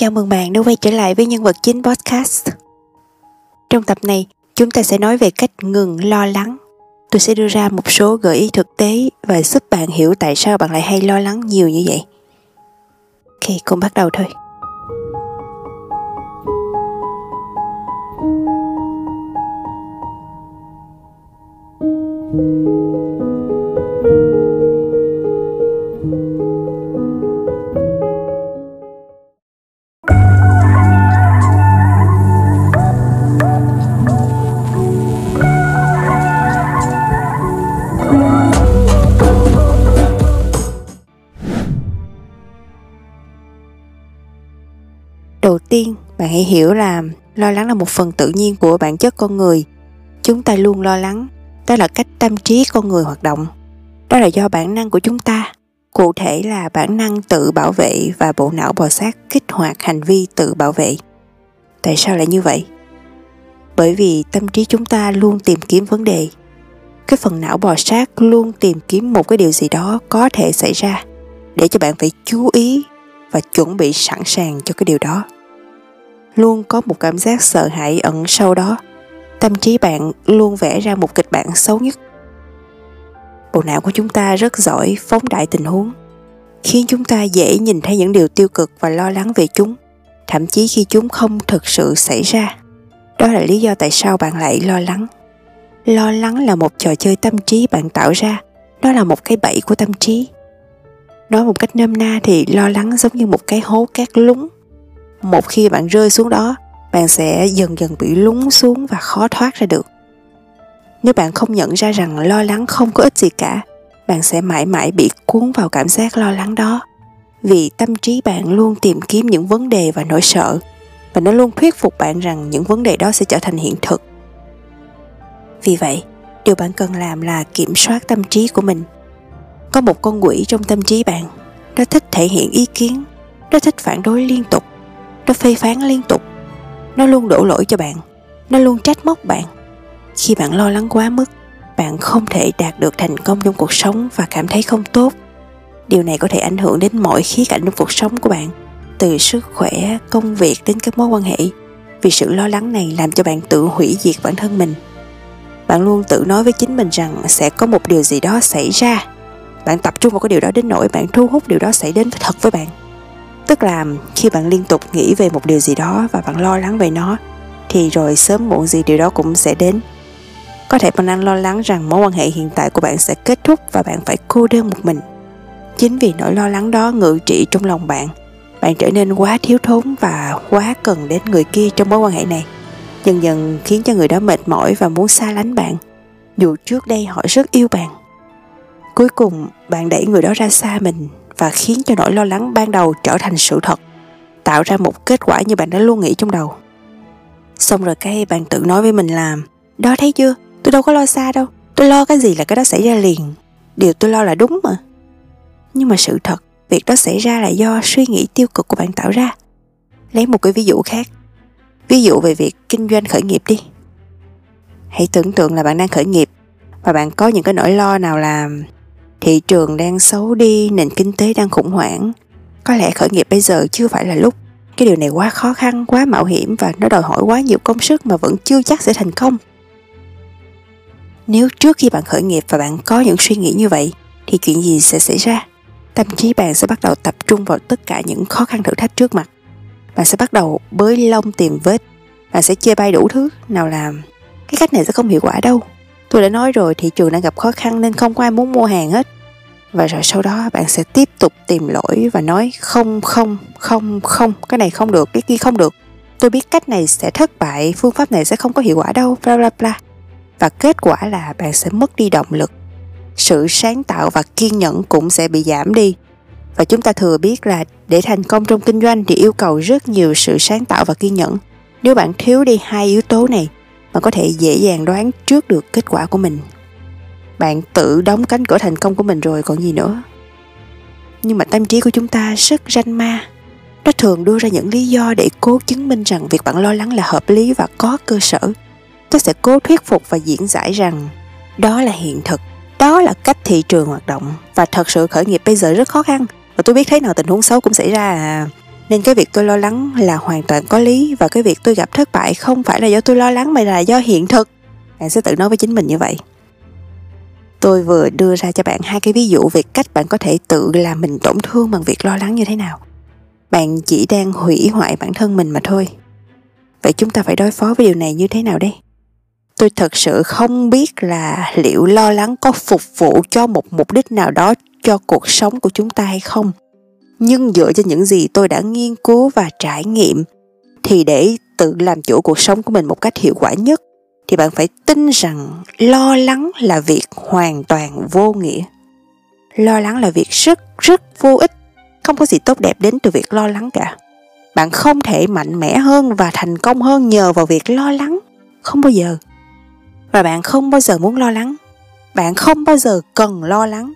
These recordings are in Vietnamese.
Chào mừng bạn đã quay trở lại với Nhân Vật Chính Podcast. Trong tập này, chúng ta sẽ nói về cách ngừng lo lắng. Tôi sẽ đưa ra một số gợi ý thực tế và giúp bạn hiểu tại sao bạn lại hay lo lắng nhiều như vậy. Ok, cùng bắt đầu thôi. Đầu tiên, bạn hãy hiểu là lo lắng là một phần tự nhiên của bản chất con người. Chúng ta luôn lo lắng, đó là cách tâm trí con người hoạt động. Đó là do bản năng của chúng ta, cụ thể là bản năng tự bảo vệ và bộ não bò sát kích hoạt hành vi tự bảo vệ. Tại sao lại như vậy? Bởi vì tâm trí chúng ta luôn tìm kiếm vấn đề. Cái phần não bò sát luôn tìm kiếm một cái điều gì đó có thể xảy ra để cho bạn phải chú ý và chuẩn bị sẵn sàng cho cái điều đó. Luôn có một cảm giác sợ hãi ẩn sau đó. Tâm trí bạn luôn vẽ ra một kịch bản xấu nhất. Bộ não của chúng ta rất giỏi phóng đại tình huống, khiến chúng ta dễ nhìn thấy những điều tiêu cực và lo lắng về chúng, thậm chí khi chúng không thực sự xảy ra. Đó là lý do tại sao bạn lại lo lắng. Lo lắng là một trò chơi tâm trí bạn tạo ra. Đó là một cái bẫy của tâm trí. Nói một cách nôm na thì lo lắng giống như một cái hố cát lún. Một khi bạn rơi xuống đó, bạn sẽ dần dần bị lún xuống và khó thoát ra được. Nếu bạn không nhận ra rằng lo lắng không có ích gì cả, bạn sẽ mãi mãi bị cuốn vào cảm giác lo lắng đó. Vì tâm trí bạn luôn tìm kiếm những vấn đề và nỗi sợ, và nó luôn thuyết phục bạn rằng những vấn đề đó sẽ trở thành hiện thực. Vì vậy, điều bạn cần làm là kiểm soát tâm trí của mình. Có một con quỷ trong tâm trí bạn. Nó thích thể hiện ý kiến. Nó thích phản đối liên tục. Nó phê phán liên tục. Nó luôn đổ lỗi cho bạn. Nó luôn trách móc bạn. Khi bạn lo lắng quá mức, bạn không thể đạt được thành công trong cuộc sống và cảm thấy không tốt. Điều này có thể ảnh hưởng đến mọi khía cạnh trong cuộc sống của bạn, từ sức khỏe, công việc đến các mối quan hệ. Vì sự lo lắng này làm cho bạn tự hủy diệt bản thân mình. Bạn luôn tự nói với chính mình rằng sẽ có một điều gì đó xảy ra. Bạn tập trung vào cái điều đó đến nỗi bạn thu hút điều đó xảy đến thật với bạn. Tức là khi bạn liên tục nghĩ về một điều gì đó và bạn lo lắng về nó, thì rồi sớm muộn gì điều đó cũng sẽ đến. Có thể bạn đang lo lắng rằng mối quan hệ hiện tại của bạn sẽ kết thúc và bạn phải cô đơn một mình. Chính vì nỗi lo lắng đó ngự trị trong lòng bạn, bạn trở nên quá thiếu thốn và quá cần đến người kia trong mối quan hệ này. Dần dần khiến cho người đó mệt mỏi và muốn xa lánh bạn, dù trước đây họ rất yêu bạn. Cuối cùng, bạn đẩy người đó ra xa mình và khiến cho nỗi lo lắng ban đầu trở thành sự thật, tạo ra một kết quả như bạn đã luôn nghĩ trong đầu. Xong rồi cái bạn tự nói với mình là: đó thấy chưa, tôi đâu có lo xa đâu, tôi lo cái gì là cái đó xảy ra liền, điều tôi lo là đúng mà. Nhưng mà sự thật, việc đó xảy ra là do suy nghĩ tiêu cực của bạn tạo ra. Lấy một cái ví dụ khác, ví dụ về việc kinh doanh khởi nghiệp đi. Hãy tưởng tượng là bạn đang khởi nghiệp và bạn có những cái nỗi lo nào là thị trường đang xấu đi, nền kinh tế đang khủng hoảng. Có lẽ khởi nghiệp bây giờ chưa phải là lúc. Cái điều này quá khó khăn, quá mạo hiểm và nó đòi hỏi quá nhiều công sức mà vẫn chưa chắc sẽ thành công. Nếu trước khi bạn khởi nghiệp và bạn có những suy nghĩ như vậy, thì chuyện gì sẽ xảy ra? Tâm trí bạn sẽ bắt đầu tập trung vào tất cả những khó khăn thử thách trước mặt. Bạn sẽ bắt đầu bới lông tìm vết. Bạn sẽ chê bai đủ thứ. Nào là cái cách này sẽ không hiệu quả đâu. Tôi đã nói rồi, thị trường đang gặp khó khăn nên không có ai muốn mua hàng hết. Và rồi sau đó bạn sẽ tiếp tục tìm lỗi và nói không, cái này không được, cái kia không được. Tôi biết cách này sẽ thất bại, phương pháp này sẽ không có hiệu quả đâu, bla bla bla. Và kết quả là bạn sẽ mất đi động lực. Sự sáng tạo và kiên nhẫn cũng sẽ bị giảm đi. Và chúng ta thừa biết là để thành công trong kinh doanh thì yêu cầu rất nhiều sự sáng tạo và kiên nhẫn. Nếu bạn thiếu đi hai yếu tố này, bạn có thể dễ dàng đoán trước được kết quả của mình. Bạn tự đóng cánh cửa thành công của mình rồi còn gì nữa. Nhưng mà tâm trí của chúng ta rất ranh ma. Nó thường đưa ra những lý do để cố chứng minh rằng việc bạn lo lắng là hợp lý và có cơ sở. Nó sẽ cố thuyết phục và diễn giải rằng đó là hiện thực, đó là cách thị trường hoạt động, và thật sự khởi nghiệp bây giờ rất khó khăn, và tôi biết thế nào tình huống xấu cũng xảy ra à. Nên cái việc tôi lo lắng là hoàn toàn có lý, và cái việc tôi gặp thất bại không phải là do tôi lo lắng mà là do hiện thực. Bạn sẽ tự nói với chính mình như vậy. Tôi vừa đưa ra cho bạn 2 cái ví dụ về cách bạn có thể tự làm mình tổn thương bằng việc lo lắng như thế nào. Bạn chỉ đang hủy hoại bản thân mình mà thôi. Vậy chúng ta phải đối phó với điều này như thế nào đây? Tôi thật sự không biết là liệu lo lắng có phục vụ cho một mục đích nào đó cho cuộc sống của chúng ta hay không. Nhưng dựa trên những gì tôi đã nghiên cứu và trải nghiệm, thì để tự làm chủ cuộc sống của mình một cách hiệu quả nhất, thì bạn phải tin rằng lo lắng là việc hoàn toàn vô nghĩa. Lo lắng là việc rất vô ích. Không có gì tốt đẹp đến từ việc lo lắng cả. Bạn không thể mạnh mẽ hơn và thành công hơn nhờ vào việc lo lắng. Không bao giờ. Và bạn không bao giờ muốn lo lắng. Bạn không bao giờ cần lo lắng.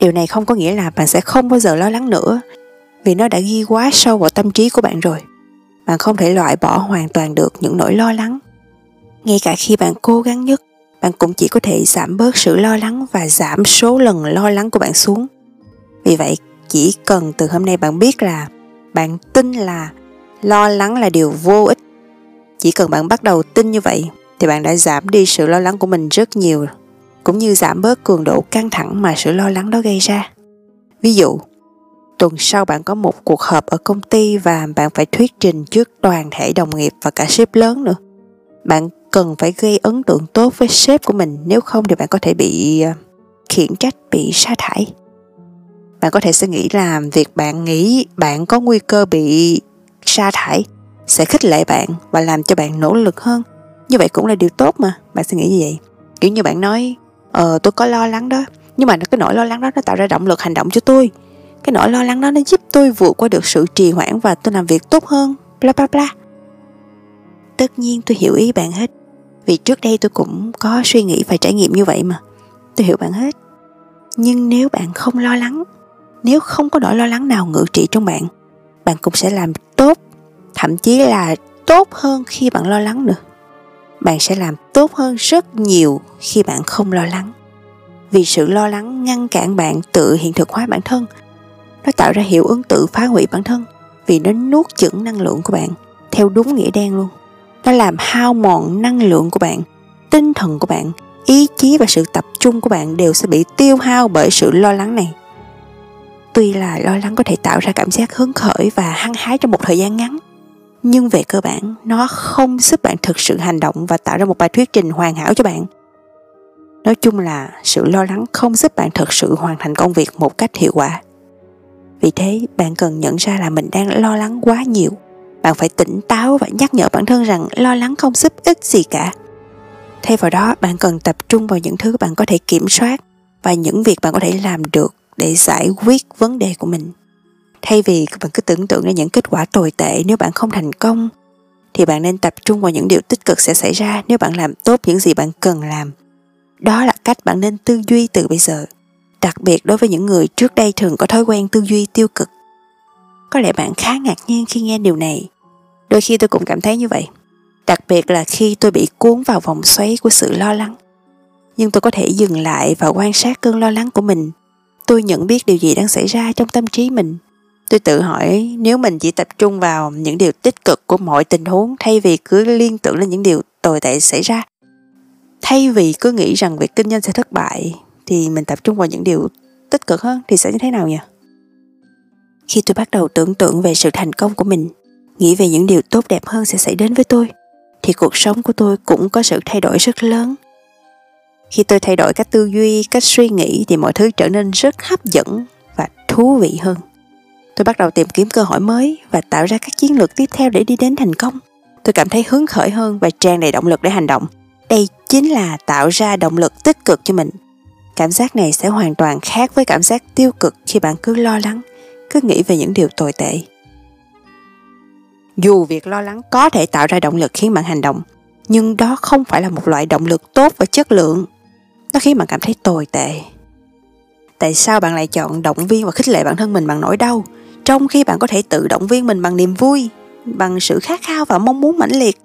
Điều này không có nghĩa là bạn sẽ không bao giờ lo lắng nữa, vì nó đã ghi quá sâu vào tâm trí của bạn rồi. Bạn không thể loại bỏ hoàn toàn được những nỗi lo lắng. Ngay cả khi bạn cố gắng nhất, bạn cũng chỉ có thể giảm bớt sự lo lắng và giảm số lần lo lắng của bạn xuống. Vì vậy, chỉ cần từ hôm nay bạn biết là bạn tin là lo lắng là điều vô ích. Chỉ cần bạn bắt đầu tin như vậy thì bạn đã giảm đi sự lo lắng của mình rất nhiều, cũng như giảm bớt cường độ căng thẳng mà sự lo lắng đó gây ra. Ví dụ, tuần sau bạn có một cuộc họp ở công ty và bạn phải thuyết trình trước toàn thể đồng nghiệp và cả sếp lớn nữa. Bạn cần phải gây ấn tượng tốt với sếp của mình, nếu không thì bạn có thể bị khiển trách, bị sa thải. Bạn có thể sẽ nghĩ là việc bạn nghĩ bạn có nguy cơ bị sa thải sẽ khích lệ bạn và làm cho bạn nỗ lực hơn. Như vậy cũng là điều tốt mà, bạn sẽ nghĩ như vậy. Kiểu như bạn nói, tôi có lo lắng đó, nhưng mà cái nỗi lo lắng đó nó tạo ra động lực hành động cho tôi. Cái nỗi lo lắng đó nó giúp tôi vượt qua được sự trì hoãn và tôi làm việc tốt hơn, bla bla bla. Tất nhiên tôi hiểu ý bạn hết, vì trước đây tôi cũng có suy nghĩ và trải nghiệm như vậy mà. Tôi hiểu bạn hết. Nhưng nếu bạn không lo lắng, nếu không có nỗi lo lắng nào ngự trị trong bạn, bạn cũng sẽ làm tốt, thậm chí là tốt hơn khi bạn lo lắng nữa. Bạn sẽ làm tốt hơn rất nhiều khi bạn không lo lắng. Vì sự lo lắng ngăn cản bạn tự hiện thực hóa bản thân. Nó tạo ra hiệu ứng tự phá hủy bản thân, vì nó nuốt chửng năng lượng của bạn theo đúng nghĩa đen luôn. Nó làm hao mòn năng lượng của bạn, tinh thần của bạn, ý chí và sự tập trung của bạn đều sẽ bị tiêu hao bởi sự lo lắng này. Tuy là lo lắng có thể tạo ra cảm giác hứng khởi và hăng hái trong một thời gian ngắn, nhưng về cơ bản, nó không giúp bạn thực sự hành động và tạo ra một bài thuyết trình hoàn hảo cho bạn. Nói chung là sự lo lắng không giúp bạn thực sự hoàn thành công việc một cách hiệu quả. Vì thế, bạn cần nhận ra là mình đang lo lắng quá nhiều. Bạn phải tỉnh táo và nhắc nhở bản thân rằng lo lắng không giúp ích gì cả. Thay vào đó, bạn cần tập trung vào những thứ bạn có thể kiểm soát và những việc bạn có thể làm được để giải quyết vấn đề của mình. Thay vì bạn cứ tưởng tượng ra những kết quả tồi tệ nếu bạn không thành công, thì bạn nên tập trung vào những điều tích cực sẽ xảy ra nếu bạn làm tốt những gì bạn cần làm. Đó là cách bạn nên tư duy từ bây giờ, đặc biệt đối với những người trước đây thường có thói quen tư duy tiêu cực. Có lẽ bạn khá ngạc nhiên khi nghe điều này. Đôi khi tôi cũng cảm thấy như vậy, đặc biệt là khi tôi bị cuốn vào vòng xoáy của sự lo lắng. Nhưng tôi có thể dừng lại và quan sát cơn lo lắng của mình. Tôi nhận biết điều gì đang xảy ra trong tâm trí mình. Tôi tự hỏi, nếu mình chỉ tập trung vào những điều tích cực của mọi tình huống thay vì cứ liên tưởng đến những điều tồi tệ xảy ra, thay vì cứ nghĩ rằng việc kinh doanh sẽ thất bại, thì mình tập trung vào những điều tích cực hơn thì sẽ như thế nào nhỉ? Khi tôi bắt đầu tưởng tượng về sự thành công của mình, nghĩ về những điều tốt đẹp hơn sẽ xảy đến với tôi, thì cuộc sống của tôi cũng có sự thay đổi rất lớn. Khi tôi thay đổi cách tư duy, cách suy nghĩ thì mọi thứ trở nên rất hấp dẫn và thú vị hơn. Tôi bắt đầu tìm kiếm cơ hội mới và tạo ra các chiến lược tiếp theo để đi đến thành công. Tôi cảm thấy hứng khởi hơn và tràn đầy động lực để hành động. Đây chính là tạo ra động lực tích cực cho mình. Cảm giác này sẽ hoàn toàn khác với cảm giác tiêu cực khi bạn cứ lo lắng, cứ nghĩ về những điều tồi tệ. Dù việc lo lắng có thể tạo ra động lực khiến bạn hành động, nhưng đó không phải là một loại động lực tốt và chất lượng. Nó khiến bạn cảm thấy tồi tệ. Tại sao bạn lại chọn động viên và khích lệ bản thân mình bằng nỗi đau, trong khi bạn có thể tự động viên mình bằng niềm vui, bằng sự khát khao và mong muốn mãnh liệt?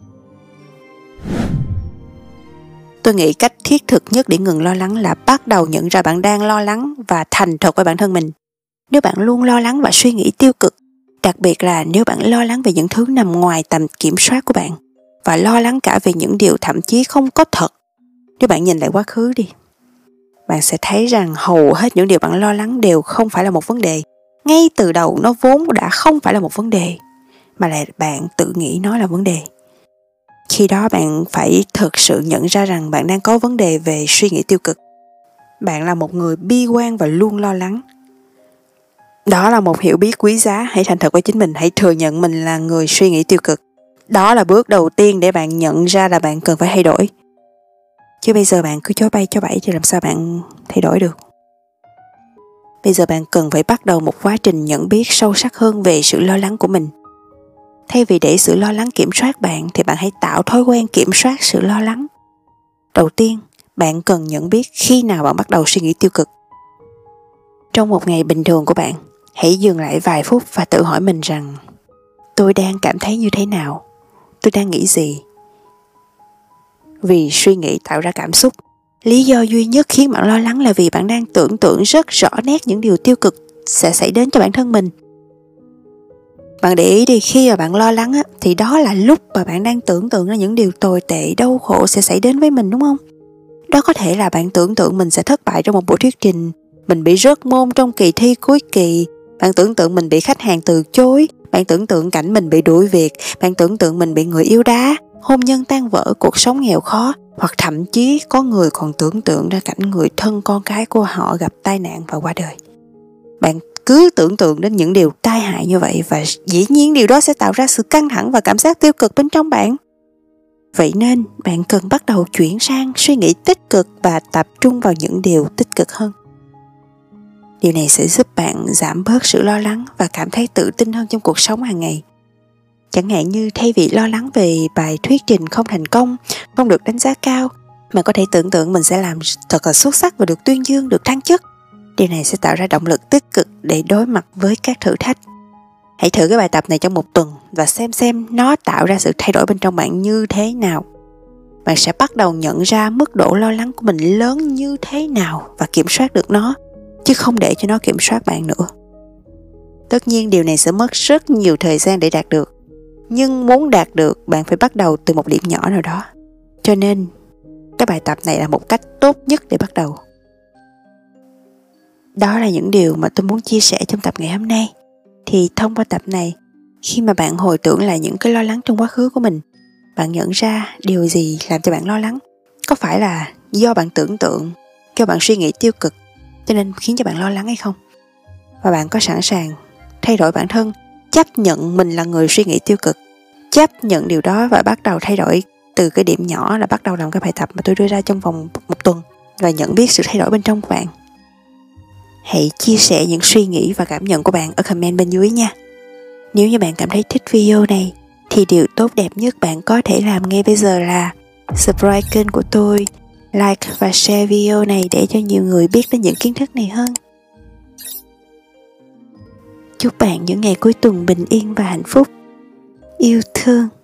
Tôi nghĩ cách thiết thực nhất để ngừng lo lắng là bắt đầu nhận ra bạn đang lo lắng và thành thật với bản thân mình. Nếu bạn luôn lo lắng và suy nghĩ tiêu cực, Đặc biệt là nếu bạn lo lắng về những thứ nằm ngoài tầm kiểm soát của bạn và lo lắng cả về những điều thậm chí không có thật. Nếu bạn nhìn lại quá khứ đi, bạn sẽ thấy rằng hầu hết những điều bạn lo lắng đều không phải là một vấn đề. Ngay từ đầu nó vốn đã không phải là một vấn đề, mà là bạn tự nghĩ nó là vấn đề. Khi đó bạn phải thực sự nhận ra rằng bạn đang có vấn đề về suy nghĩ tiêu cực. Bạn là một người bi quan và luôn lo lắng. Đó là một hiểu biết quý giá. Hãy thành thật với chính mình, hãy thừa nhận mình là người suy nghĩ tiêu cực. Đó là bước đầu tiên để bạn nhận ra là bạn cần phải thay đổi. Chứ bây giờ bạn cứ chối bay thì làm sao bạn thay đổi được. Bây giờ bạn cần phải bắt đầu một quá trình nhận biết sâu sắc hơn về sự lo lắng của mình. Thay vì để sự lo lắng kiểm soát bạn thì bạn hãy tạo thói quen kiểm soát sự lo lắng. Đầu tiên, bạn cần nhận biết khi nào bạn bắt đầu suy nghĩ tiêu cực. Trong một ngày bình thường của bạn, hãy dừng lại vài phút và tự hỏi mình rằng tôi đang cảm thấy như thế nào? Tôi đang nghĩ gì? Vì suy nghĩ tạo ra cảm xúc. Lý do duy nhất khiến bạn lo lắng là vì bạn đang tưởng tượng rất rõ nét những điều tiêu cực sẽ xảy đến cho bản thân mình. Bạn để ý đi, khi mà bạn lo lắng thì đó là lúc mà bạn đang tưởng tượng ra những điều tồi tệ, đau khổ sẽ xảy đến với mình, đúng không? Đó có thể là bạn tưởng tượng mình sẽ thất bại trong một buổi thuyết trình, mình bị rớt môn trong kỳ thi cuối kỳ, bạn tưởng tượng mình bị khách hàng từ chối, bạn tưởng tượng cảnh mình bị đuổi việc, bạn tưởng tượng mình bị người yêu đá, hôn nhân tan vỡ, cuộc sống nghèo khó, hoặc thậm chí có người còn tưởng tượng ra cảnh người thân con cái của họ gặp tai nạn và qua đời. Bạn cứ tưởng tượng đến những điều tai hại như vậy và dĩ nhiên điều đó sẽ tạo ra sự căng thẳng và cảm giác tiêu cực bên trong bạn. Vậy nên bạn cần bắt đầu chuyển sang suy nghĩ tích cực và tập trung vào những điều tích cực hơn. Điều này sẽ giúp bạn giảm bớt sự lo lắng và cảm thấy tự tin hơn trong cuộc sống hàng ngày. Chẳng hạn như thay vì lo lắng về bài thuyết trình không thành công, không được đánh giá cao, mà có thể tưởng tượng mình sẽ làm thật là xuất sắc và được tuyên dương, được thăng chức. Điều này sẽ tạo ra động lực tích cực để đối mặt với các thử thách. Hãy thử cái bài tập này trong một tuần và xem nó tạo ra sự thay đổi bên trong bạn như thế nào. Bạn sẽ bắt đầu nhận ra mức độ lo lắng của mình lớn như thế nào và kiểm soát được nó, chứ không để cho nó kiểm soát bạn nữa. Tất nhiên điều này sẽ mất rất nhiều thời gian để đạt được. Nhưng muốn đạt được, bạn phải bắt đầu từ một điểm nhỏ nào đó. Cho nên, cái bài tập này là một cách tốt nhất để bắt đầu. Đó là những điều mà tôi muốn chia sẻ trong tập ngày hôm nay. Thì thông qua tập này, khi mà bạn hồi tưởng lại những cái lo lắng trong quá khứ của mình, bạn nhận ra điều gì làm cho bạn lo lắng. Có phải là do bạn tưởng tượng, do bạn suy nghĩ tiêu cực, cho nên khiến cho bạn lo lắng hay không? Và bạn có sẵn sàng thay đổi bản thân, chấp nhận mình là người suy nghĩ tiêu cực, chấp nhận điều đó và bắt đầu thay đổi từ cái điểm nhỏ, là bắt đầu làm cái bài tập mà tôi đưa ra trong vòng một tuần và nhận biết sự thay đổi bên trong của bạn. Hãy chia sẻ những suy nghĩ và cảm nhận của bạn ở comment bên dưới nha. Nếu như bạn cảm thấy thích video này thì điều tốt đẹp nhất bạn có thể làm ngay bây giờ là subscribe kênh của tôi, like và share video này để cho nhiều người biết đến những kiến thức này hơn. Chúc bạn những ngày cuối tuần bình yên và hạnh phúc. Yêu thương.